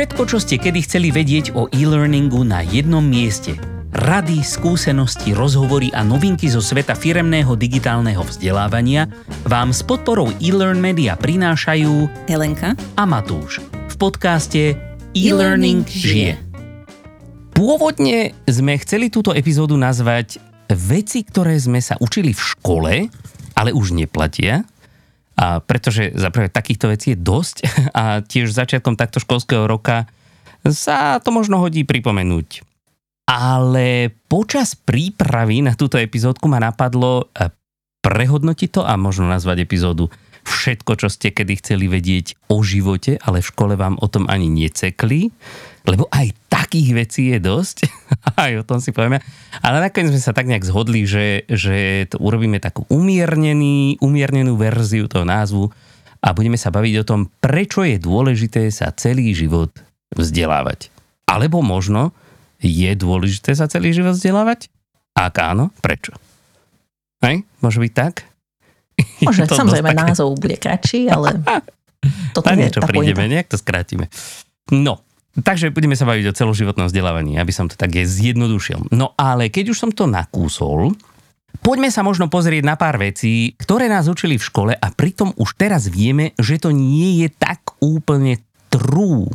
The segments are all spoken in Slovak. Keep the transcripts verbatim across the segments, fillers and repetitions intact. Všetko, čo ste kedy chceli vedieť o e-learningu na jednom mieste. Rady, skúsenosti, rozhovory a novinky zo sveta firemného digitálneho vzdelávania vám s podporou e-learn media prinášajú Helenka a Matúš v podcaste E-learning žije. Pôvodne sme chceli túto epizódu nazvať Veci, ktoré sme sa učili v škole, ale už neplatia. A pretože za prvé takýchto vecí je dosť a tiež začiatkom takto školského roka sa to možno hodí pripomenúť. Ale počas prípravy na túto epizódku ma napadlo prehodnotiť to a možno nazvať epizódu Všetko, čo ste kedy chceli vedieť o živote, ale v škole vám o tom ani necekli, lebo aj takých vecí je dosť, aj o tom si povieme. Ale nakoniec sme sa tak nejak zhodli, že, že to urobíme takú umiernený, umiernenú verziu toho názvu a budeme sa baviť o tom, prečo je dôležité sa celý život vzdelávať. Alebo možno je dôležité sa celý život vzdelávať? Ak áno, prečo? Hej? Môže byť tak? Môže, samozrejme také... názov bude kratší, ale toto nie je tá prídeme, nejak to skrátime. No, takže budeme sa baviť o celoživotnom vzdelávaní, aby som to tak zjednodušil. No ale keď už som to nakúsol, poďme sa možno pozrieť na pár vecí, ktoré nás učili v škole a pritom už teraz vieme, že to nie je tak úplne true.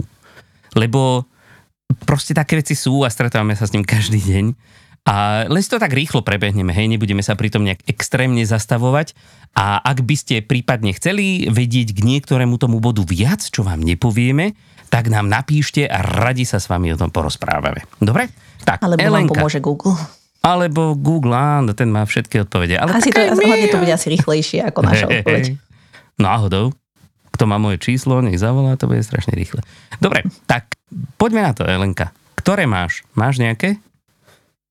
Lebo proste také veci sú a stretávame sa s ním každý deň. A len si to tak rýchlo prebehneme, hej, nebudeme sa pritom nejak extrémne zastavovať. A ak by ste prípadne chceli vedieť k niektorému tomu bodu viac, čo vám nepovieme, tak nám napíšte a radi sa s vami o tom porozprávame. Dobre? Tak, alebo Elenka, vám pomôže Google. Alebo Google, áno, ten má všetky odpovede. Ale asi to, hlavne to bude asi rýchlejšie ako naša hey, odpoveď. Hey. Náhodou. Kto má moje číslo, nech zavolá, to bude strašne rýchle. Dobre, tak poďme na to, Elenka. Ktoré máš? Máš nejaké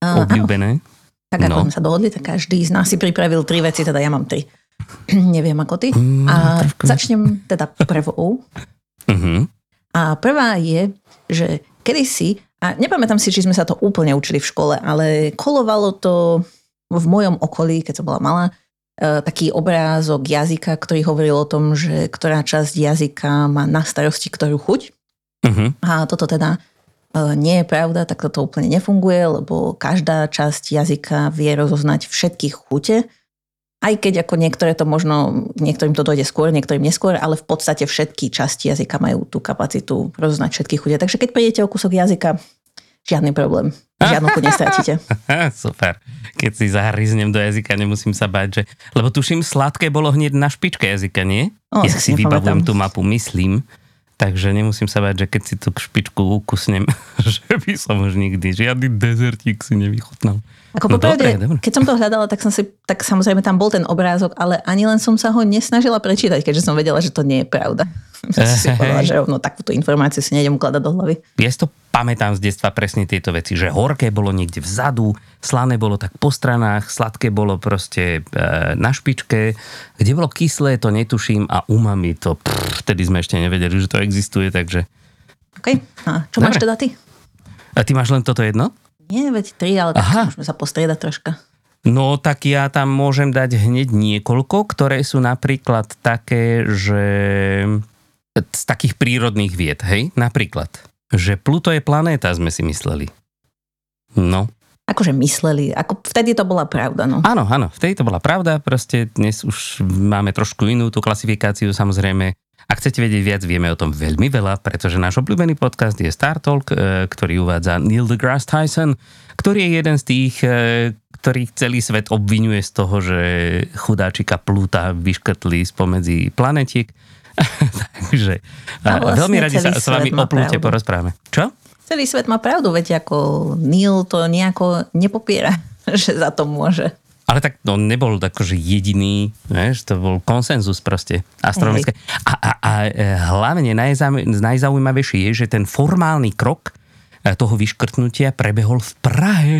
uh, obľúbené? Áno. Tak ako no. sme sa dohodli, tak každý z nás si pripravil tri veci, teda ja mám tri. Neviem ako ty. Mm, A trošku. Začnem teda prvou. Uh-huh. A prvá je, že kedysi, a nepamätám si, či sme sa to úplne učili v škole, ale kolovalo to v mojom okolí, keď som bola malá, taký obrázok jazyka, ktorý hovoril o tom, že ktorá časť jazyka má na starosti ktorú chuť. Uh-huh. A toto teda nie je pravda, tak toto úplne nefunguje, lebo každá časť jazyka vie rozoznať všetky chute, aj keď ako niektoré to možno, niektorým to dojde skôr, niektorým neskôr, ale v podstate všetky časti jazyka majú tú kapacitu rozoznať všetky chute. Takže keď prídete o kúsok jazyka, žiadny problém. Žiadnu chuť nestratíte. Super. Keď si zahryznem do jazyka, nemusím sa báť, že... Lebo tuším, sladké bolo hneď na špičke jazyka, nie? O, ja si vybavujem tú mapu, myslím. Takže nemusím sa báť, že keď si tú špičku ukusnem, že by som už nikdy žiadny dezertík si nevychutnal. Ako no, popravde, dobre, keď som to hľadala, tak som si, tak samozrejme tam bol ten obrázok, ale ani len som sa ho nesnažila prečítať, keďže som vedela, že to nie je pravda. Som si povedala, že rovno takúto informáciu si nejdem ukladať do hlavy. Ja si to pamätám z detstva presne tieto veci, že horké bolo niekde vzadu, slané bolo tak po stranách, sladké bolo proste na špičke, kde bolo kyslé, to netuším a umami to, prr, vtedy sme ešte nevedeli, že to existuje, takže... OK, a čo Dobre. Máš teda ty? A ty máš len toto jedno? Nie, veď tri, ale tak Aha. môžeme sa postriedať troška. No tak ja tam môžem dať hneď niekoľko, ktoré sú napríklad také, že... z takých prírodných vied, hej? Napríklad, že Pluto je planéta, sme si mysleli. No. Akože mysleli, ako vtedy to bola pravda, no. Áno, áno, vtedy to bola pravda, proste dnes už máme trošku inú tú klasifikáciu, samozrejme. Ak chcete vedieť viac, vieme o tom veľmi veľa, pretože náš obľúbený podcast je Star Talk, ktorý uvádza Neil deGrasse Tyson, ktorý je jeden z tých, ktorých celý svet obvinuje z toho, že chudáčika Pluta vyškrtli spomedzi planetiek. Takže vlastne veľmi radi sa s vami o Plúte porozprávame. Čo? Celý svet má pravdu, veď ako Neil to nejako nepopiera, že za to môže. Ale tak on no, nebol akože jediný, vieš, to bol konsenzus proste astronomické. A, a, a hlavne najzaujímavejšie je, že ten formálny krok toho vyškrtnutia prebehol v Prahe.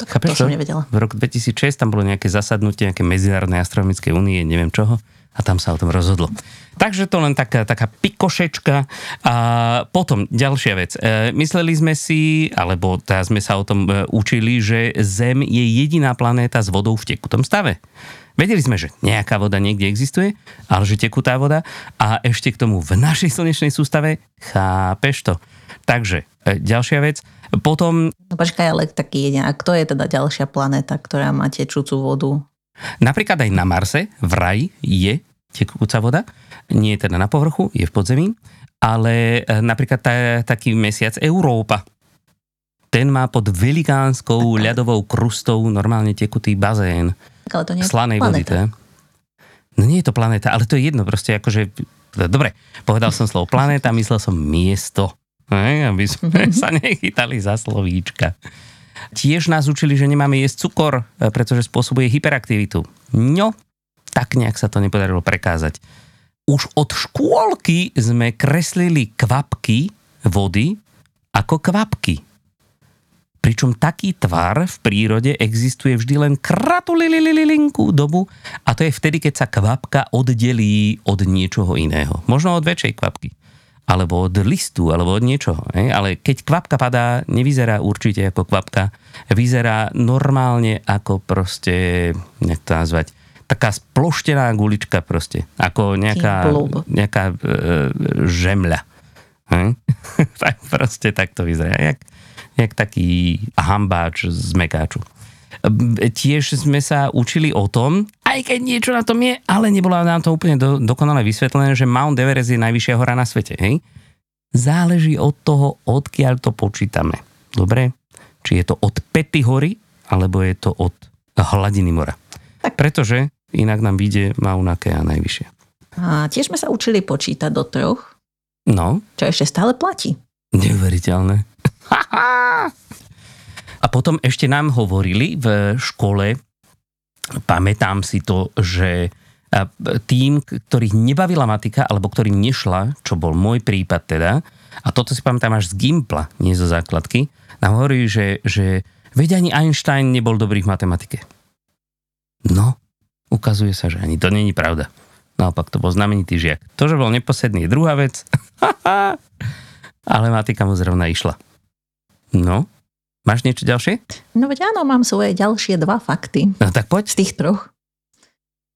To, to som nevedela. V roku dvetisícšesť tam bolo nejaké zasadnutie, nejaké medzinárodnej astronomické únie, neviem čoho. a tam sa o tom rozhodlo. Takže to len taká, taká pikošečka. A potom ďalšia vec. E, mysleli sme si, alebo tá sme sa o tom e, učili, že Zem je jediná planéta s vodou v tekutom stave. Vedeli sme, že nejaká voda niekde existuje, ale že tekutá voda a ešte k tomu v našej slnečnej sústave, chápeš to. Takže e, ďalšia vec. Potom... No počkaj, ale taký jeden. A kto je teda ďalšia planéta, ktorá má tečúcu vodu? Napríklad aj na Marse, v raji, je tekúca voda. Nie je teda na povrchu, je v podzemí. Ale napríklad tá, taký mesiac Európa. Ten má pod velikánskou ľadovou krustou normálne tekutý bazén. Ale to nie je slanej vody. No nie je to planéta, ale to je jedno. Proste akože, dobre, povedal som slovo planéta, myslel som miesto. Ne, aby sme sa nechytali za slovíčka. Tiež nás učili, že nemáme jesť cukor, pretože spôsobuje hyperaktivitu. No, tak nejak sa to nepodarilo prekázať. Už od škôlky sme kreslili kvapky vody ako kvapky. Pričom taký tvar v prírode existuje vždy len kratulilililinkú dobu a to je vtedy, keď sa kvapka oddelí od niečoho iného. Možno od väčšej kvapky, alebo od listu, alebo od niečoho. Ne? Ale keď kvapka padá, nevyzerá určite ako kvapka. Vyzerá normálne ako proste, jak to nazvať, taká sploštená gulička proste. Ako nejaká, nejaká e, žemľa. Hm? Tak proste tak to vyzerá. Jak, jak taký hambáč z mekáču. Tiež sme sa učili o tom, aj keď niečo na tom je, ale nebolo nám to úplne do, dokonale vysvetlené, že Mount Everest je najvyššia hora na svete. Hej? Záleží od toho, odkiaľ to počítame. Dobre? Či je to od päty hory, alebo je to od hladiny mora. Tak. Pretože inak nám vyjde Mauna Kea najvyššia. A tiež sme sa učili počítať do troch. No. Čo ešte stále platí. Neuveriteľné. A potom ešte nám hovorili v škole, pamätám si to, že tým, ktorých nebavila matika, alebo ktorý nešla, čo bol môj prípad teda, a toto si pamätám až z Gimpla, nie zo základky, nám hovorili, že, že veď ani Einstein nebol dobrý v matematike. No, ukazuje sa, že ani to nie je pravda. Naopak, to bol znamenitý žiak. To, že bol neposedný, je druhá vec. Ale matika mu zrovna išla. No, máš niečo ďalšie? No veď áno, mám svoje ďalšie dva fakty. No tak poď. Z tých troch.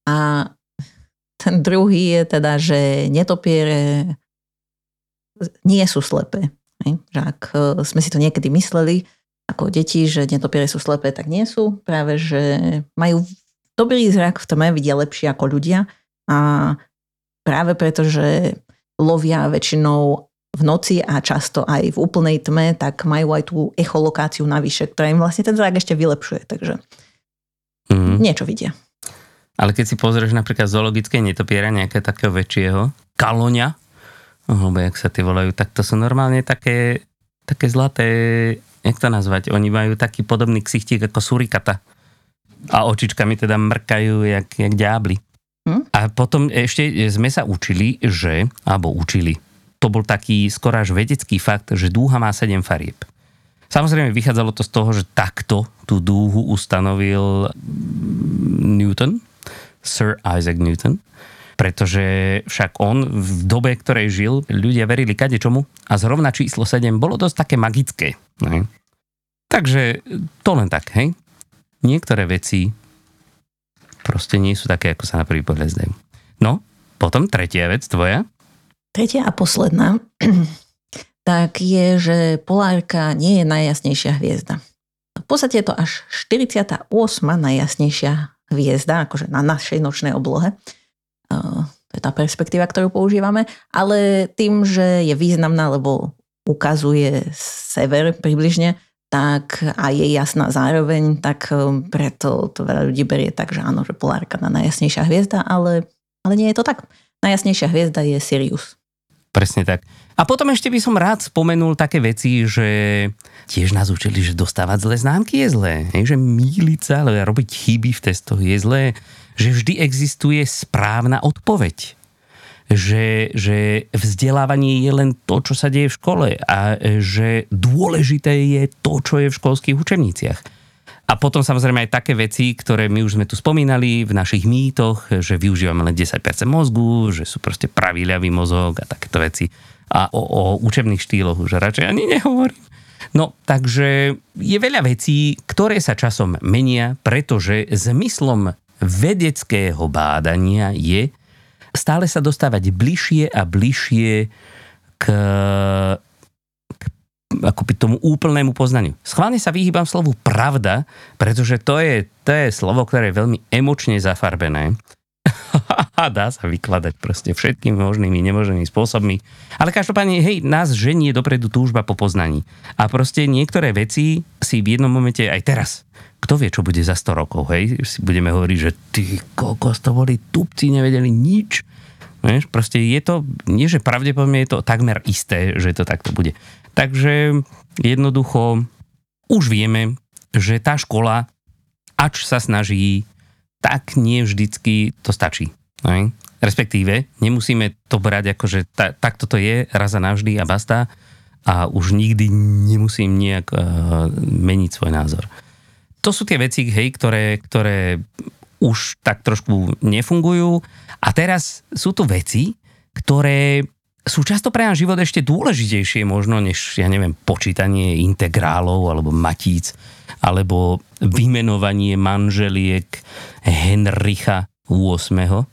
A ten druhý je teda, že netopiere nie sú slepé. Že ak sme si to niekedy mysleli, ako deti, že netopiere sú slepé, tak nie sú. Práve, že majú dobrý zrak v tme, vidia lepšie ako ľudia. A práve preto, že lovia väčšinou v noci a často aj v úplnej tme, tak majú aj tú echolokáciu navyše, ktorá im vlastne ten zrak ešte vylepšuje, takže mm. niečo vidia. Ale keď si pozrieš napríklad zoologické netopiera, nejaké takého väčšieho, kaloňa, alebo jak sa tie volajú, tak to sú normálne také, také zlaté, jak to nazvať, oni majú taký podobný ksichtík ako surikata a očičkami teda mrkajú jak, jak ďábli. Mm. A potom ešte sme sa učili, že, alebo učili, to bol taký skôr až vedecký fakt, že dúha má sedem farieb. Samozrejme, vychádzalo to z toho, že takto tú dúhu ustanovil Newton, Sir Isaac Newton, pretože však on v dobe, ktorej žil, ľudia verili kadečomu a zrovna číslo sedem bolo dosť také magické. Ne? Takže to len tak, hej. Niektoré veci proste nie sú také, ako sa na prvý pohľad zdajú. No, potom tretia vec tvoja. Tretia a posledná, tak je, že Polárka nie je najjasnejšia hviezda. V podstate je to až štyridsiata ôsma najjasnejšia hviezda, akože na našej nočnej oblohe. To je tá perspektíva, ktorú používame, ale tým, že je významná, lebo ukazuje sever približne, tak a je jasná zároveň, tak preto to veľa ľudí berie tak, že áno, že Polárka je najjasnejšia hviezda, ale, ale nie je to tak. Najjasnejšia hviezda je Sirius. Presne tak. A potom ešte by som rád spomenul také veci, že tiež nás učili, že dostávať zlé známky je zlé. Hej, že mýliť sa, ale robiť chyby v testoch je zlé. Že vždy existuje správna odpoveď. Že, že vzdelávanie je len to, čo sa deje v škole. A že dôležité je to, čo je v školských učebniciach. A potom samozrejme aj také veci, ktoré my už sme tu spomínali v našich mýtoch, že využívame len desať percent mozgu, že sú proste pravíľavý mozog a takéto veci. A o, o učebných štýloch už radšej ani nehovorím. No, takže je veľa vecí, ktoré sa časom menia, pretože zmyslom vedeckého bádania je stále sa dostávať bližšie a bližšie k... akoby tomu úplnému poznaniu. Schválne sa vyhýbam slovu pravda, pretože to je, to je slovo, ktoré je veľmi emočne zafarbené. Dá sa vykladať proste všetkými možnými, nemožnými spôsobmi. Ale každopádne, hej, nás ženie dopredu túžba po poznaní. A proste niektoré veci si v jednom momente aj teraz. Kto vie, čo bude za sto rokov, hej? Si budeme hovoriť, že ty kokos, to boli tupci, nevedeli nič. Vieš, proste je to, nie že pravdepodobne je to takmer isté, že to takto bude. Takže jednoducho už vieme, že tá škola, ač sa snaží, tak nie vždycky to stačí. Ne? Respektíve, nemusíme to brať ako, že ta, takto to je, raz a navždy a basta a už nikdy nemusím nejak uh, meniť svoj názor. To sú tie veci, hej, ktoré, ktoré už tak trošku nefungujú a teraz sú tu veci, ktoré sú často pre náš život ešte dôležitejšie možno, než, ja neviem, počítanie integrálov, alebo matíc, alebo vymenovanie manželiek Henricha ôsmeho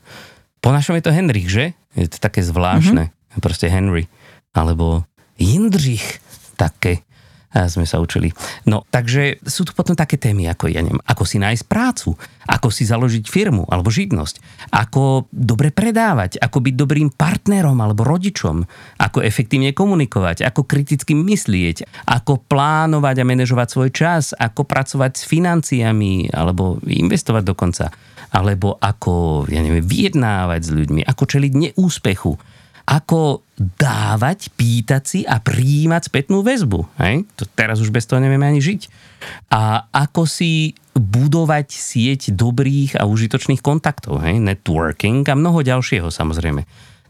Po našom je to Henrich, že? Je to také zvláštne. Mm-hmm. Proste Henry. Alebo Jindřich. Také. A sme sa učili. No, takže sú tu potom také témy, ako, ja neviem, ako si nájsť prácu, ako si založiť firmu alebo živnosť, ako dobre predávať, ako byť dobrým partnerom alebo rodičom, ako efektívne komunikovať, ako kriticky myslieť, ako plánovať a manažovať svoj čas, ako pracovať s financiami alebo investovať dokonca, alebo ako, ja neviem, vyjednávať s ľuďmi, ako čeliť neúspechu, ako dávať, pýtať si a prijímať spätnú väzbu. Hej? To teraz už bez toho nevieme ani žiť. A ako si budovať sieť dobrých a užitočných kontaktov, hej? Networking a mnoho ďalšieho samozrejme.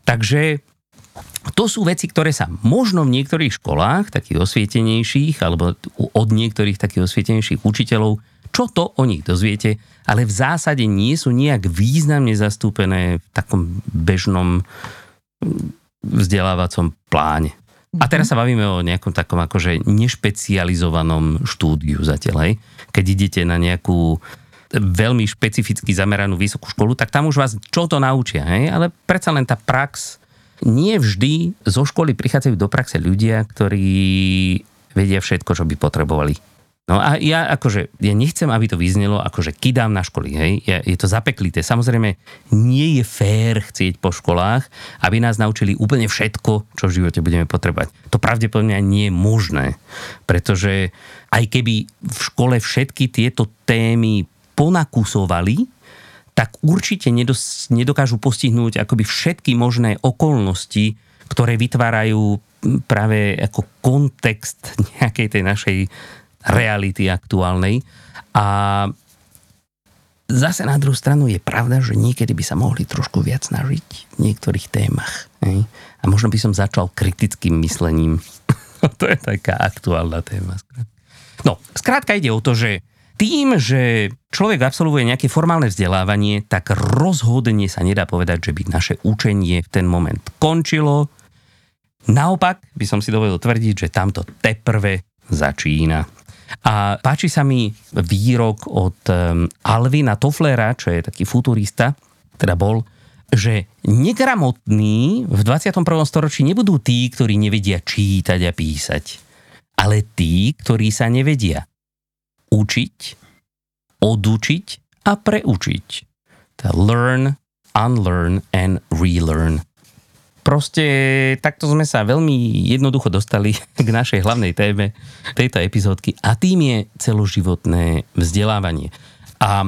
Takže to sú veci, ktoré sa možno v niektorých školách, takých osvietenejších, alebo od niektorých takých osvietenejších učiteľov, čo to o nich dozviete, ale v zásade nie sú nejak významne zastúpené v takom bežnom vzdelávacom pláne. A teraz sa bavíme o nejakom takom akože nešpecializovanom štúdiu zatiaľ, hej. Keď idete na nejakú veľmi špecificky zameranú vysokú školu, tak tam už vás čo to naučia, hej. Ale predsa len tá prax, nie vždy zo školy prichádzajú do praxe ľudia, ktorí vedia všetko, čo by potrebovali. No a ja akože, ja nechcem, aby to vyznelo, akože kidám na školy, hej, ja, je to zapeklité. Samozrejme, nie je fér chcieť po školách, aby nás naučili úplne všetko, čo v živote budeme potrebovať. To pravdepodobne nie je možné, pretože aj keby v škole všetky tieto témy ponakusovali, tak určite nedos- nedokážu postihnúť akoby všetky možné okolnosti, ktoré vytvárajú práve ako kontext nejakej tej našej reality aktuálnej. A zase na druhú stranu je pravda, že niekedy by sa mohli trošku viac snažiť v niektorých témach. Ne? A možno by som začal kritickým myslením. To je taká aktuálna téma. No, skrátka ide o to, že tým, že človek absolvuje nejaké formálne vzdelávanie, tak rozhodne sa nedá povedať, že by naše učenie v ten moment končilo. Naopak by som si dovedol tvrdiť, že tamto teprve začína. A páči sa mi výrok od um, Alvina Tofflera, čo je taký futurista, teda bol, že negramotní v dvadsiatom prvom storočí nebudú tí, ktorí nevedia čítať a písať, ale tí, ktorí sa nevedia učiť, odučiť a preučiť. Teda learn, unlearn and relearn. Proste takto sme sa veľmi jednoducho dostali k našej hlavnej téme tejto epizódky a tým je celoživotné vzdelávanie. A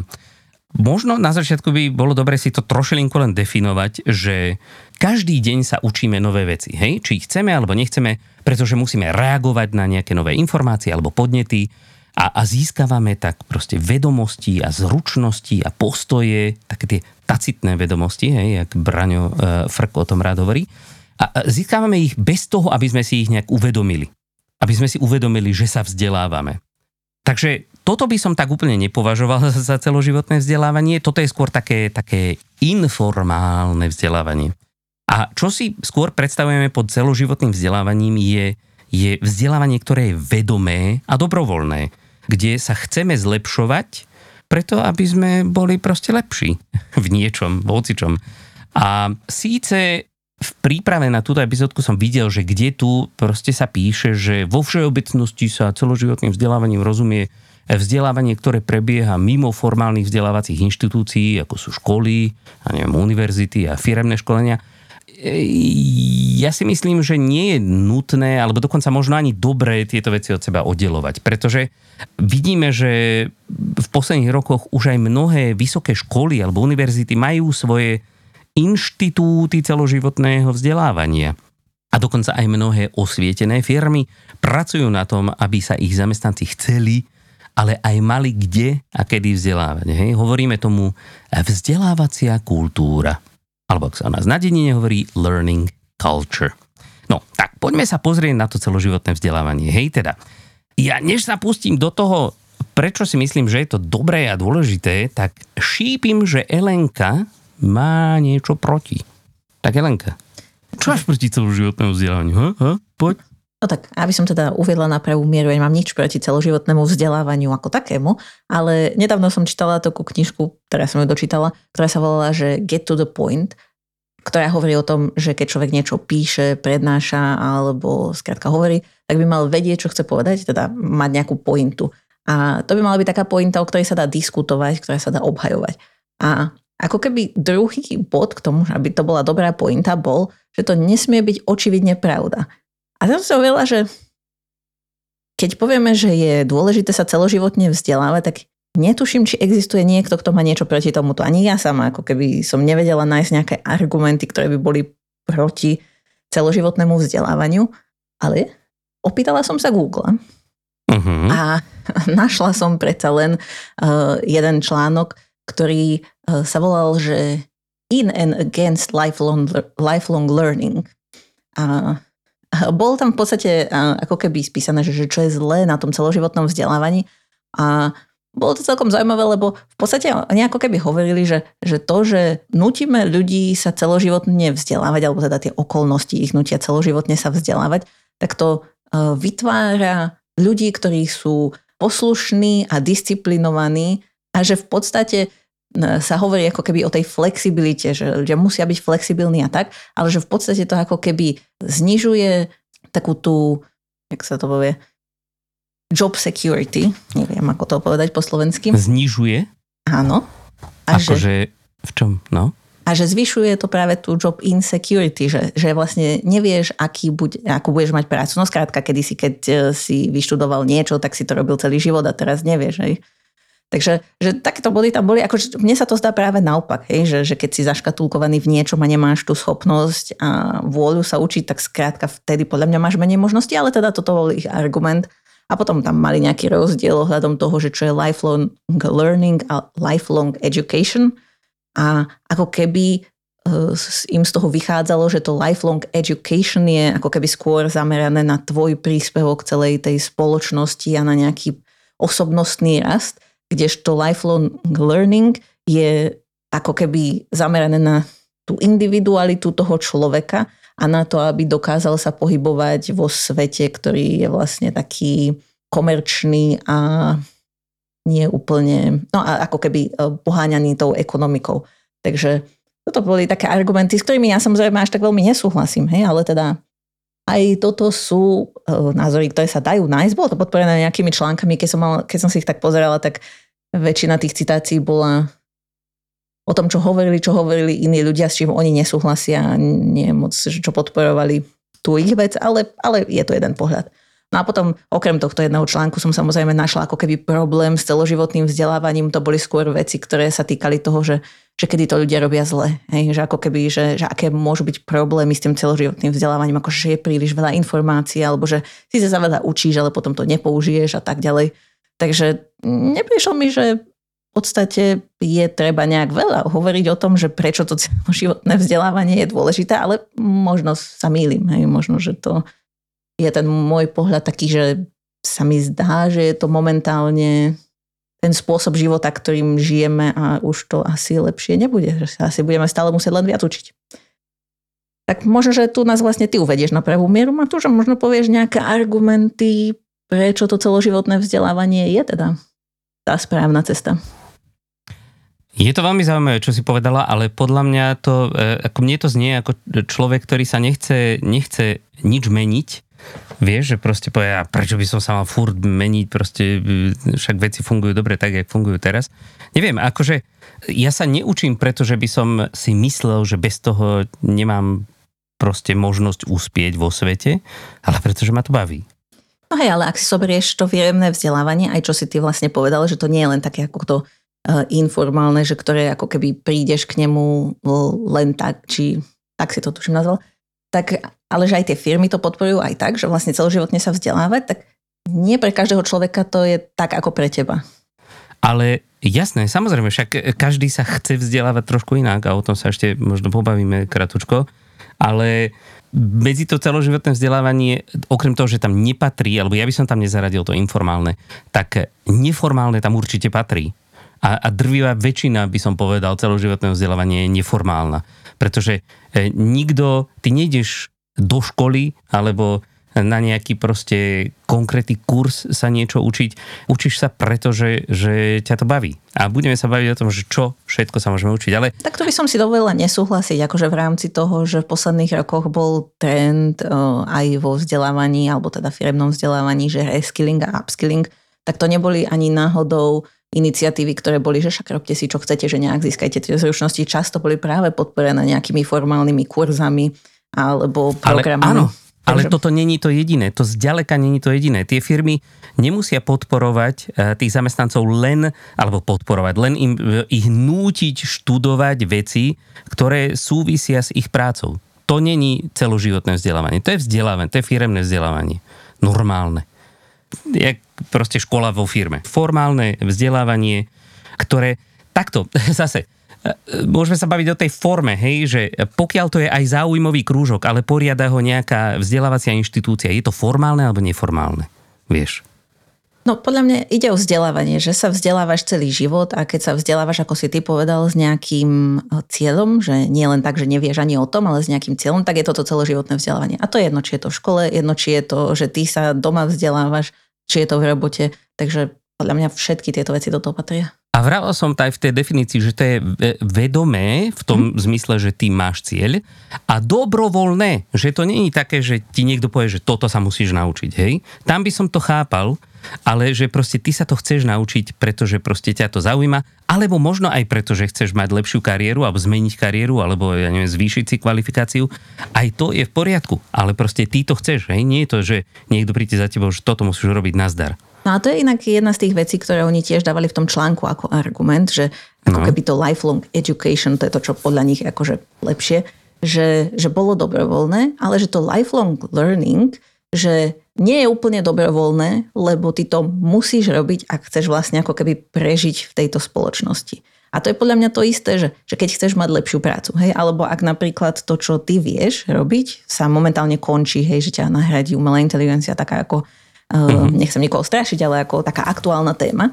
možno na začiatku by bolo dobre si to trošilinku len definovať, že každý deň sa učíme nové veci, hej? Či ich chceme alebo nechceme, pretože musíme reagovať na nejaké nové informácie alebo podnety a, a získavame tak proste vedomosti a zručnosti a postoje, také tie tacitné vedomosti, hej, jak Braňo Frk o tom rád hovorí. A získávame ich bez toho, aby sme si ich nejak uvedomili. Aby sme si uvedomili, že sa vzdelávame. Takže Toto by som tak úplne nepovažoval za celoživotné vzdelávanie. Toto je skôr také, také informálne vzdelávanie. A čo si skôr predstavujeme pod celoživotným vzdelávaním je, je vzdelávanie, ktoré je vedomé a dobrovoľné, kde sa chceme zlepšovať preto, aby sme boli proste lepší v niečom, v hocičom. A síce v príprave na túto epizódku som videl, že kde tu proste sa píše, že vo všeobecnosti sa celoživotným vzdelávaním rozumie vzdelávanie, ktoré prebieha mimo formálnych vzdelávacích inštitúcií, ako sú školy, a neviem, univerzity a firemné školenia. Ja si myslím, že nie je nutné, alebo dokonca možno ani dobré tieto veci od seba oddelovať, pretože vidíme, že v posledných rokoch už aj mnohé vysoké školy alebo univerzity majú svoje inštitúty celoživotného vzdelávania. A dokonca aj mnohé osvietené firmy pracujú na tom, aby sa ich zamestnanci chceli, ale aj mali kde a kedy vzdelávať. Hej? Hovoríme tomu vzdelávacia kultúra. Alebo ak sa o nás na dedine hovorí learning culture. No, tak poďme sa pozrieť na to celoživotné vzdelávanie. Hej, teda. Ja než sa pustím do toho, prečo si myslím, že je to dobré a dôležité, tak šípim, že Elenka má niečo proti. Tak Elenka, čo máš proti celoživotnému vzdelávaniu? Ha? Ha? Poď. No tak, aby som teda uviedla na pravú mieru, ja nemám nič proti celoživotnému vzdelávaniu ako takému, ale nedávno som čítala takú knižku, teraz som ju dočítala, ktorá sa volala, že Get to the Point, ktorá hovorí o tom, že keď človek niečo píše, prednáša alebo skrátka hovorí, tak by mal vedieť, čo chce povedať, teda mať nejakú pointu. A to by mala byť taká pointa, o ktorej sa dá diskutovať, ktorá sa dá obhajovať. A ako keby druhý bod k tomu, aby to bola dobrá pointa, bol, že to nesmie byť očividne pravda. A tam som uvedla, že keď povieme, že je dôležité sa celoživotne vzdelávať, tak netuším, či existuje niekto, kto má niečo proti tomuto. Ani ja sama, ako keby som nevedela nájsť nejaké argumenty, ktoré by boli proti celoživotnému vzdelávaniu. Ale opýtala som sa Google. Uh-huh. A našla som predsa len uh, jeden článok, ktorý uh, sa volal, že In and Against Lifelong, lifelong Learning. A bolo tam v podstate ako keby spísané, že čo je zlé na tom celoživotnom vzdelávaní. A bolo to celkom zaujímavé, lebo v podstate oni ako keby hovorili, že, že to, že nutíme ľudí sa celoživotne vzdelávať, alebo teda tie okolnosti ich nutia celoživotne sa vzdelávať, tak to vytvára ľudí, ktorí sú poslušní a disciplinovaní a že v podstate sa hovorí ako keby o tej flexibilite, že ľudia musia byť flexibilní a tak, ale že v podstate to ako keby znižuje takú tú, jak sa to povie, job security, neviem ako to povedať po slovensky. Znižuje? Áno. Akože v čom, no? A že zvyšuje to práve tú job insecurity, že, že vlastne nevieš, aký buď, ako budeš mať prácu. No skrátka, kedysi, keď si vyštudoval niečo, tak si to robil celý život a teraz nevieš, hej. Takže že takéto body tam boli, akože mne sa to zdá práve naopak, hej, že, že keď si zaškatulkovaný v niečom a nemáš tú schopnosť a vôľu sa učiť, tak skrátka vtedy podľa mňa máš menej možností, ale teda toto bol ich argument. A potom tam mali nejaký rozdiel ohľadom toho, že čo je lifelong learning a lifelong education. A ako keby im z toho vychádzalo, že to lifelong education je ako keby skôr zamerané na tvoj príspevok celej tej spoločnosti a na nejaký osobnostný rast, kdežto lifelong learning je ako keby zamerané na tú individualitu toho človeka a na to, aby dokázal sa pohybovať vo svete, ktorý je vlastne taký komerčný a nie úplne, no a ako keby poháňaný tou ekonomikou. Takže toto boli také argumenty, s ktorými ja samozrejme až tak veľmi nesúhlasím, hej, ale teda aj toto sú názory, ktoré sa dajú nájsť. Bolo to podporené nejakými článkami. Keď som, mal, keď som si ich tak pozerala, tak väčšina tých citácií bola o tom, čo hovorili, čo hovorili iní ľudia, s čím oni nesúhlasia, nie moc, čo podporovali tú ich vec, ale, ale je to jeden pohľad. No a potom, okrem tohto jedného článku, som samozrejme našla ako keby problém s celoživotným vzdelávaním. To boli skôr veci, ktoré sa týkali toho, že, že kedy to ľudia robia zle. Hej? Že ako keby, že, že aké môžu byť problémy s tým celoživotným vzdelávaním, ako že je príliš veľa informácií, alebo že si sa veľa učíš, ale potom to nepoužiješ a tak ďalej. Takže neprišlo mi, že v podstate je treba nejak veľa hovoriť o tom, že prečo to celoživotné vzdelávanie je dôležité, ale možno sa mýlim. Hej? Možno, že to je ten môj pohľad taký, že sa mi zdá, že je to momentálne ten spôsob života, ktorým žijeme a už to asi lepšie nebude. Asi budeme stále musieť len viac učiť. Tak možno, že tu nás vlastne ty uvedieš na pravú mieru, Matúš, a možno povieš nejaké argumenty, prečo to celoživotné vzdelávanie je teda tá správna cesta. Je to veľmi zaujímavé, čo si povedala, ale podľa mňa to, ako mne to znie ako človek, ktorý sa nechce, nechce nič meniť. Vieš, že proste povie, prečo by som sa mal furt meniť, proste však veci fungujú dobre tak, jak fungujú teraz. Neviem, akože ja sa neučím, pretože by som si myslel, že bez toho nemám proste možnosť uspieť vo svete, ale pretože ma to baví. No hej, ale ak si zoberieš to firemné vzdelávanie, aj čo si ty vlastne povedal, že to nie je len také ako to informálne, že ktoré ako keby prídeš k nemu len tak, či tak si to tuším nazval, tak, ale že aj tie firmy to podporujú aj tak, že vlastne celoživotne sa vzdelávať, tak nie pre každého človeka to je tak ako pre teba. Ale jasné, samozrejme, však každý sa chce vzdelávať trošku inak a o tom sa ešte možno pobavíme kratučko, ale medzi to celoživotné vzdelávanie, okrem toho, že tam nepatrí, alebo ja by som tam nezaradil to informálne, tak neformálne tam určite patrí. A, a drvivá väčšina, by som povedal, celoživotného vzdelávania je neformálna. Pretože nikto, ty nejdeš do školy, alebo na nejaký proste konkrétny kurz sa niečo učiť. Učíš sa preto, že, že ťa to baví. A budeme sa baviť o tom, že čo všetko sa môžeme učiť. Ale... Tak to by som si dovolila nesúhlasiť, akože v rámci toho, že v posledných rokoch bol trend o, aj vo vzdelávaní, alebo teda firemnom vzdelávaní, že reskilling a upskilling, tak to neboli ani náhodou iniciatívy, ktoré boli, že však robte si čo chcete, že nejak získajte tie zručnosti, často boli práve podporené nejakými formálnymi kurzami alebo programami. Ale áno, ale Takže... toto není to jediné, to zďaleka není to jediné. Tie firmy nemusia podporovať tých zamestnancov len, alebo podporovať, len im, ich nútiť študovať veci, ktoré súvisia s ich prácou. To není celoživotné vzdelávanie, to je vzdelávanie, to je firemné vzdelávanie, normálne. Jak proste škola vo firme. Formálne vzdelávanie, ktoré takto, zase, môžeme sa baviť o tej forme, hej, že pokiaľ to je aj záujmový krúžok, ale poriada ho nejaká vzdelávacia inštitúcia, je to formálne alebo neformálne? Vieš? No podľa mňa ide o vzdelávanie, že sa vzdelávaš celý život a keď sa vzdelávaš, ako si ty povedal, s nejakým cieľom, že nie len tak, že nevieš ani o tom, ale s nejakým cieľom, tak je toto celoživotné vzdelávanie. A to je jedno, či je to v škole, jedno, či je to, že ty sa doma vzdelávaš, či je to v robote. Takže podľa mňa všetky tieto veci do toho patria. A vraval som to aj v tej definícii, že to je vedomé v tom hmm. zmysle, že ty máš cieľ a dobrovoľné, že to nie je také, že ti niekto povie, že toto sa musíš naučiť. Hej? Tam by som to chápal, ale že proste ty sa to chceš naučiť, pretože proste ťa to zaujíma, alebo možno aj preto, že chceš mať lepšiu kariéru, alebo zmeniť kariéru, alebo ja neviem, zvýšiť si kvalifikáciu. Aj to je v poriadku, ale proste ty to chceš, hej? Nie je to, že niekto príde za tebou, že toto musíš robiť nazdar. No a to je inak jedna z tých vecí, ktoré oni tiež dávali v tom článku ako argument, že ako no. keby to lifelong education, to je to, čo podľa nich je akože lepšie, že, že bolo dobrovoľné, ale že to lifelong learning, že nie je úplne dobrovoľné, lebo ty to musíš robiť, ak chceš vlastne ako keby prežiť v tejto spoločnosti. A to je podľa mňa to isté, že, že keď chceš mať lepšiu prácu, hej, alebo ak napríklad to, čo ty vieš robiť, sa momentálne končí, hej, že ťa nahradí umelá inteligencia, taká ako, mm-hmm. nechcem nikoho strašiť, ale ako taká aktuálna téma,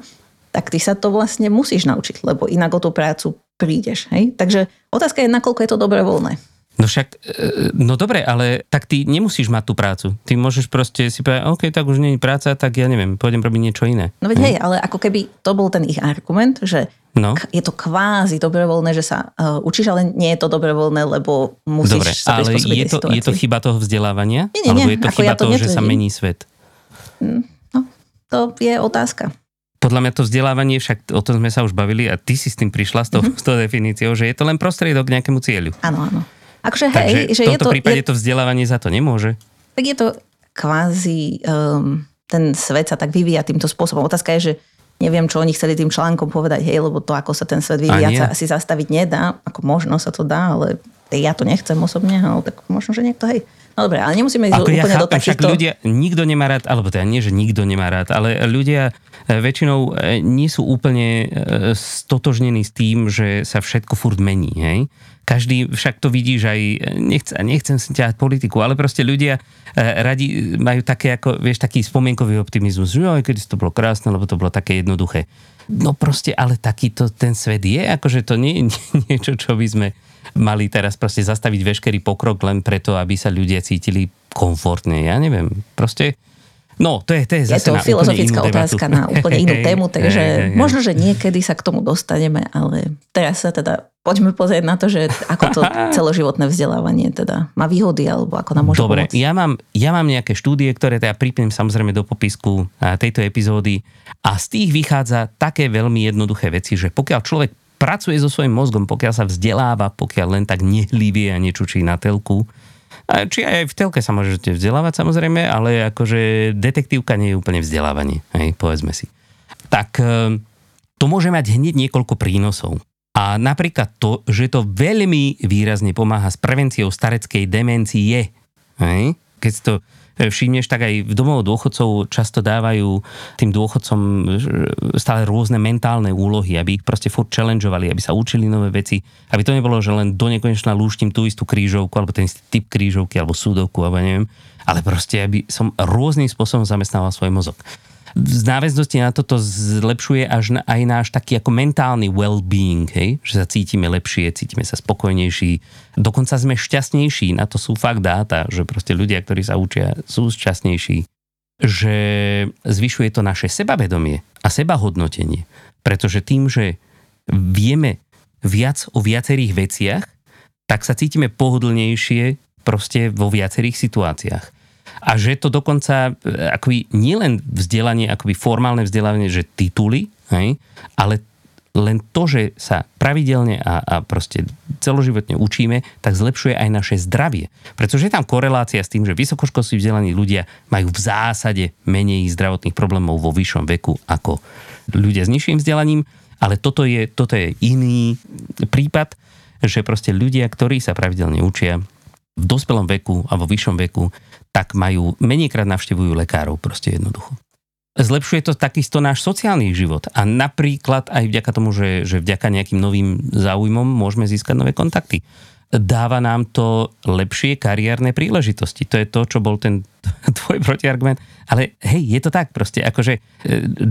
tak ty sa to vlastne musíš naučiť, lebo inak o tú prácu prídeš, hej. Takže otázka je, nakoľko je to dobrovoľné. No však, no dobre, ale tak ty nemusíš mať tú prácu. Ty môžeš proste si povedať, OK, tak už nie je práca, tak ja neviem, pôjdem robiť niečo iné. No veď hm. hej, ale ako keby to bol ten ich argument, že no. k- je to kvázi dobrovoľné, že sa uh, učíš, ale nie je to dobrovoľné, lebo musíš dobre, sa prispôsobiť tej situácii. Dobre, ale je to chyba toho vzdelávania? Nie, nie, nie. Alebo je to chyba ja to toho, netvrdím. Že sa mení svet? No, to je otázka. Podľa mňa to vzdelávanie, však o tom sme sa už bavili a ty si s tým prišla s tou, mm-hmm. s tou definíciou, že je to len prostriedok k nejakému cieľu. Áno, áno. Akže, Takže hej, že v tomto je to, prípade je, to vzdelávanie za to nemôže. Tak je to kvázi, um, ten svet sa tak vyvíja týmto spôsobom. Otázka je, že neviem, čo oni chceli tým článkom povedať, hej, lebo to, ako sa ten svet vyvíja, sa asi zastaviť nedá. Ako možno sa to dá, ale ja to nechcem osobne, ale tak možno, že niekto, hej. No dobre, ale nemusíme ísť ako úplne ja chápem, do takýchto... Však ľudia, nikto nemá rád, alebo teda nie, že nikto nemá rád, ale ľudia väčšinou nie sú úplne stotožnení s tým, že sa všetko furt mení, hej? Každý, však to vidíš aj, nechcem, nechcem si ťahať politiku, ale proste ľudia radi majú také ako, vieš, taký spomienkový optimizmus, že aj kedy to bolo krásne, lebo to bolo také jednoduché. No proste, ale takýto ten svet je, akože to nie je niečo, čo by sme mali teraz proste zastaviť veškerý pokrok len preto, aby sa ľudia cítili komfortne, ja neviem, proste... No, to je, to je, je zase to filozofická otázka debatu. Na úplne inú tému, takže hey, hey, hey. možno, že niekedy sa k tomu dostaneme, ale teraz sa teda poďme pozrieť na to, že ako to celoživotné vzdelávanie teda má výhody, alebo ako nám môže Dobre, pomôcť. Dobre, ja mám, ja mám nejaké štúdie, ktoré teda pripnem samozrejme do popisku tejto epizódy a z tých vychádza také veľmi jednoduché veci, že pokiaľ človek pracuje so svojím mozgom, pokiaľ sa vzdeláva, pokiaľ len tak nehlivie a nečučí na telku, či aj v telke sa môžete vzdelávať samozrejme, ale akože detektívka nie je úplne vzdelávanie, hej, povedzme si. Tak to môže mať hneď niekoľko prínosov. A napríklad to, že to veľmi výrazne pomáha s prevenciou stareckej demencie. Hej? Keď si to všimneš, tak aj v domov dôchodcov často dávajú tým dôchodcom stále rôzne mentálne úlohy, aby ich proste furt challengeovali, aby sa učili nové veci, aby to nebolo, že len do nekonečna lúštim tú istú krížovku, alebo ten istý typ krížovky, alebo sudoku, alebo neviem, ale proste, aby som rôznym spôsobom zamestnával svoj mozog. V náväznosti na toto zlepšuje až na, aj náš taký ako mentálny well-being, hej? Že sa cítime lepšie, cítime sa spokojnejší, dokonca sme šťastnejší, na to sú fakt dáta, že proste ľudia, ktorí sa učia, sú šťastnejší, že zvyšuje to naše sebavedomie a sebahodnotenie, pretože tým, že vieme viac o viacerých veciach, tak sa cítime pohodlnejšie proste vo viacerých situáciách. A že to dokonca akoby nielen vzdelanie, akoby formálne vzdelávanie, že tituly, hej, ale len to, že sa pravidelne a, a proste celoživotne učíme, tak zlepšuje aj naše zdravie. Pretože je tam korelácia s tým, že vysokoškolskí vzdelaní ľudia majú v zásade menej zdravotných problémov vo vyššom veku ako ľudia s nižším vzdelaním, ale toto je, toto je iný prípad, že proste ľudia, ktorí sa pravidelne učia v dospelom veku alebo v vyššom veku, tak majú, menejkrát navštevujú lekárov, proste jednoducho. Zlepšuje to takisto náš sociálny život a napríklad aj vďaka tomu, že, že vďaka nejakým novým záujmom môžeme získať nové kontakty. Dáva nám to lepšie kariérne príležitosti. To je to, čo bol ten tvoj protiargument. Ale hej, je to tak proste, akože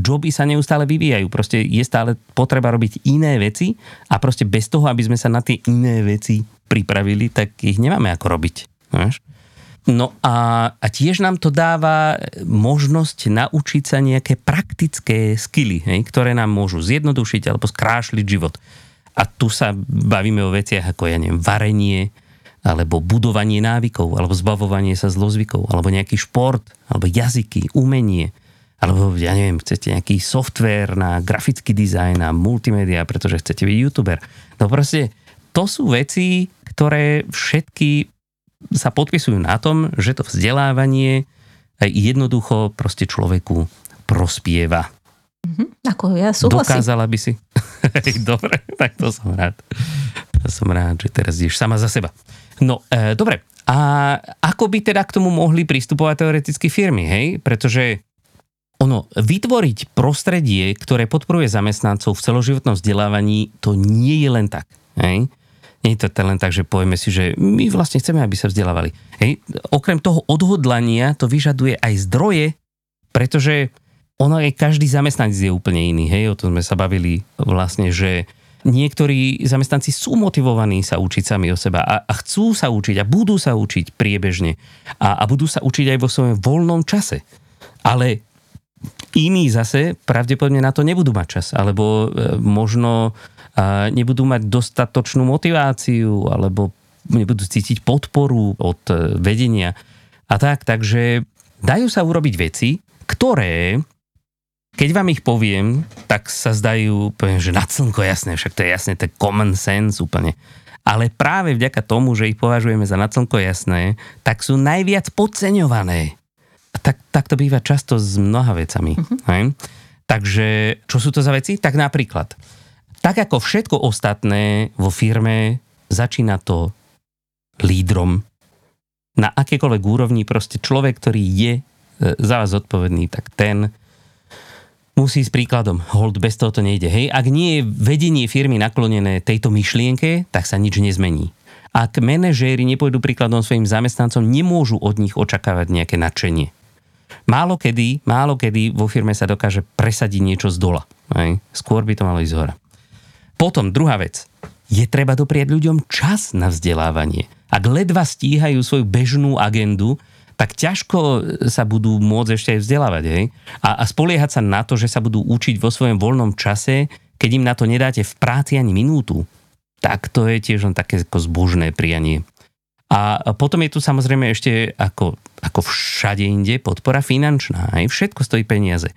joby sa neustále vyvíjajú, proste je stále potreba robiť iné veci a proste bez toho, aby sme sa na tie iné veci pripravili, tak ich nemáme ako robiť. Vieš? No a, a tiež nám to dáva možnosť naučiť sa nejaké praktické skily, hej, ktoré nám môžu zjednodušiť alebo skrášliť život. A tu sa bavíme o veciach ako, ja neviem, varenie, alebo budovanie návykov, alebo zbavovanie sa zlozvykov, alebo nejaký šport, alebo jazyky, umenie, alebo, ja neviem, chcete nejaký softvér na grafický dizajn a multimédia, pretože chcete byť youtuber. No proste, to sú veci, ktoré všetky sa podpisujú na tom, že to vzdelávanie jednoducho proste človeku prospieva. Mm-hmm. Ako ja súhlasím. Dokázala by si. Dobre, tak to som rád. To som rád, že teraz ideš sama za seba. No, e, dobre. A ako by teda k tomu mohli pristupovať teoreticky firmy, hej? Pretože ono, vytvoriť prostredie, ktoré podporuje zamestnancov v celoživotnom vzdelávaní, to nie je len tak, hej? Nie je to len tak, že povieme si, že my vlastne chceme, aby sa vzdelávali. Hej. Okrem toho odhodlania to vyžaduje aj zdroje, pretože ono aj každý zamestnanec je úplne iný. Hej. O tom sme sa bavili vlastne, že niektorí zamestnanci sú motivovaní sa učiť sami o seba a, a chcú sa učiť a budú sa učiť priebežne a, a budú sa učiť aj vo svojom voľnom čase. Ale iní zase pravdepodobne na to nebudú mať čas, alebo e, možno... a nebudú mať dostatočnú motiváciu alebo nebudú cítiť podporu od vedenia a tak, takže dajú sa urobiť veci, ktoré keď vám ich poviem, tak sa zdajú úplne, že nad slnko jasné, však to je jasné, to je common sense úplne, ale práve vďaka tomu, že ich považujeme za nad slnko jasné, tak sú najviac podceňované a tak, tak to býva často s mnoha vecami. Uh-huh. Hej? Takže čo sú to za veci? Tak napríklad tak ako všetko ostatné vo firme, začína to lídrom, na akékoľvek úrovni proste človek, ktorý je za vás zodpovedný, tak ten musí s príkladom. Hold, bez toho to nejde. Hej, ak nie je vedenie firmy naklonené tejto myšlienke, tak sa nič nezmení. Ak manažéri nepôjdu príkladom svojim zamestnancom, nemôžu od nich očakávať nejaké nadšenie. Málo kedy, málo kedy vo firme sa dokáže presadiť niečo z dola. Hej. Skôr by to malo ísť z hora. Potom druhá vec. Je treba dopriať ľuďom čas na vzdelávanie. Ak ledva stíhajú svoju bežnú agendu, tak ťažko sa budú môcť ešte aj vzdelávať. Hej? A, a spoliehať sa na to, že sa budú učiť vo svojom voľnom čase, keď im na to nedáte v práci ani minútu, tak to je tiež len také zbožné prianie. A potom je tu samozrejme ešte ako, ako všade inde podpora finančná. Hej? Všetko stojí peniaze.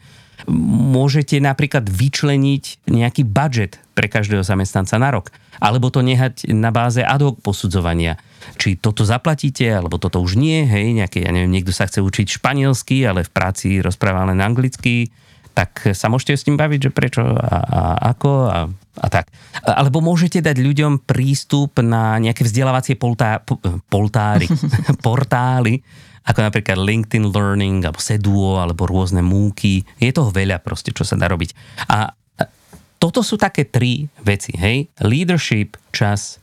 Môžete napríklad vyčleniť nejaký budžet pre každého zamestnanca na rok. Alebo to nehať na báze ad hoc posudzovania. Či toto zaplatíte, alebo toto už nie. Hej, nejaké, ja neviem, niekto sa chce učiť španielsky, ale v práci rozpráva len anglicky. Tak sa môžete s tým baviť, že prečo a, a ako a, a tak. Alebo môžete dať ľuďom prístup na nejaké vzdelávacie poltá, poltáry, portály, ako napríklad LinkedIn Learning, alebo Seduo, alebo rôzne múky. Je toho veľa proste, čo sa dá robiť. A toto sú také tri veci, hej. Leadership, čas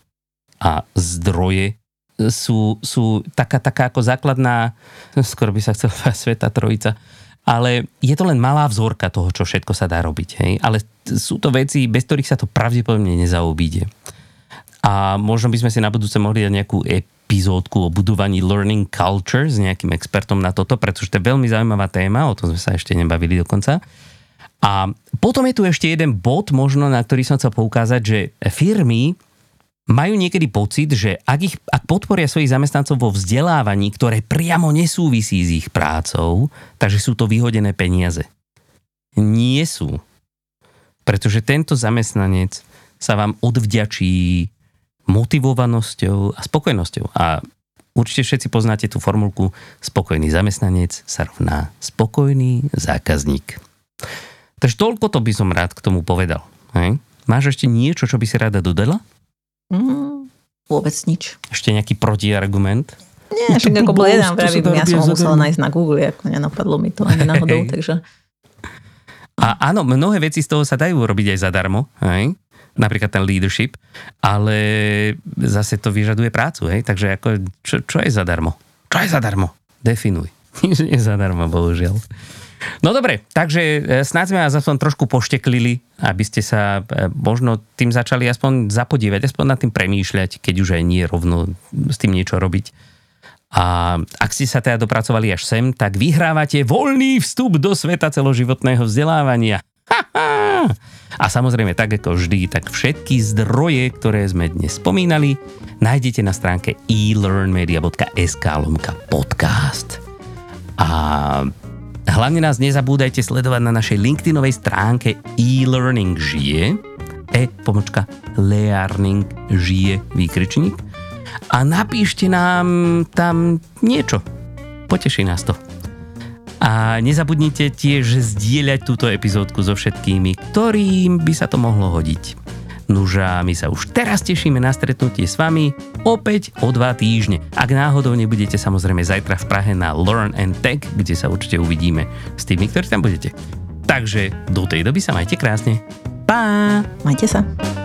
a zdroje sú, sú taká, taká ako základná, skoro by sa chcel svätá trojica, ale je to len malá vzorka toho, čo všetko sa dá robiť, hej. Ale sú to veci, bez ktorých sa to pravdepodobne nezaobíde. A možno by sme si na budúce mohli dať nejakú ep- epizódku o budovaní learning culture s nejakým expertom na toto, pretože to je veľmi zaujímavá téma, o tom sme sa ešte nebavili dokonca. A potom je tu ešte jeden bod, možno na ktorý som chcel poukázať, že firmy majú niekedy pocit, že ak, ich, ak podporia svojich zamestnancov vo vzdelávaní, ktoré priamo nesúvisí s ich prácou, takže sú to vyhodené peniaze. Nie sú. Pretože tento zamestnanec sa vám odvďačí motivovanosťou a spokojnosťou. A určite všetci poznáte tú formulku spokojný zamestnanec sa rovná spokojný zákazník. Takže toľko to by som rád k tomu povedal. Hej? Máš ešte niečo, čo by si rada dodala? Mm, vôbec nič. Ešte nejaký protiargument? Nie, však ako bol jeden, ja som ho musela nájsť na Google, ako nenapadlo mi to ani náhodou, takže... A áno, mnohé veci z toho sa dajú robiť aj zadarmo, hej? Napríklad ten leadership, ale zase to vyžaduje prácu, hej? Takže ako, čo, čo je zadarmo? Čo je zadarmo? Definuj. Nič nie je zadarmo, bohužiaľ. No dobre, takže snáď sme vás aspoň trošku pošteklili, aby ste sa možno tým začali aspoň zapodívať, aspoň nad tým premýšľať, keď už aj nie rovno s tým niečo robiť. A ak ste sa teda dopracovali až sem, tak vyhrávate voľný vstup do sveta celoživotného vzdelávania. Ha, ha. A samozrejme, tak ako vždy, tak všetky zdroje, ktoré sme dnes spomínali, nájdete na stránke e learn media bodka es ká lomka podcast. A hlavne nás nezabúdajte sledovať na našej LinkedInovej stránke e-learning žije, e-learning žije výkričník a napíšte nám tam niečo. Poteší nás to. A nezabudnite tiež zdieľať túto epizódku so všetkými, ktorým by sa to mohlo hodiť. Nuž a my sa už teraz tešíme na stretnutie s vami opäť o dva týždne. Ak náhodou nebudete samozrejme zajtra v Prahe na Learn and Tech, kde sa určite uvidíme s tými, ktorí tam budete. Takže do tej doby sa majte krásne. Pa! Majte sa!